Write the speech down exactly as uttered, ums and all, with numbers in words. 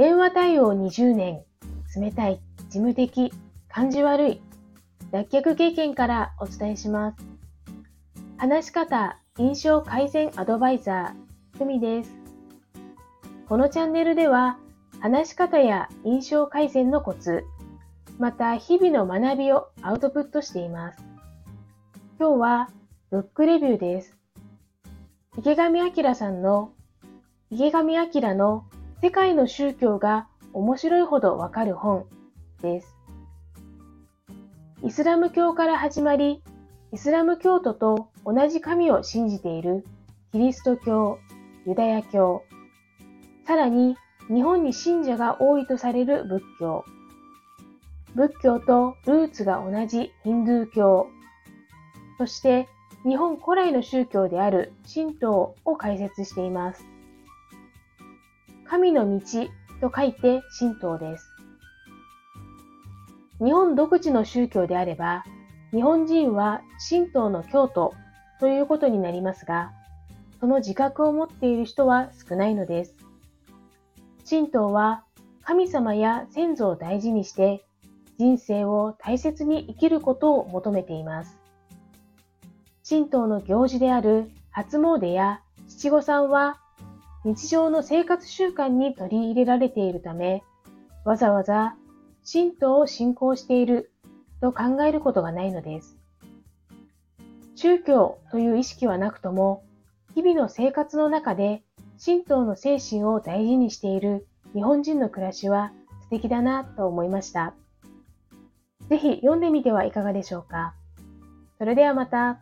電話対応にじゅうねん、冷たい、事務的、感じ悪い、脱却経験からお伝えします。話し方印象改善アドバイザー、ふみです。このチャンネルでは、話し方や印象改善のコツ、また日々の学びをアウトプットしています。今日はブックレビューです。池上彰さんの池上彰の世界の宗教が面白いほどわかる本です。イスラム教から始まり、イスラム教徒と同じ神を信じているキリスト教、ユダヤ教、さらに日本に信者が多いとされる仏教、仏教とルーツが同じヒンドゥー教、そして日本古来の宗教である神道を解説しています。神の道と書いて神道です。日本独自の宗教であれば、日本人は神道の教徒ということになりますが、その自覚を持っている人は少ないのです。神道は神様や先祖を大事にして、人生を大切に生きることを求めています。神道の行事である初詣や七五三は、日常の生活習慣に取り入れられているため、わざわざ神道を信仰していると考えることがないのです。宗教という意識はなくとも、日々の生活の中で神道の精神を大事にしている日本人の暮らしは素敵だなと思いました。ぜひ読んでみてはいかがでしょうか。それではまた。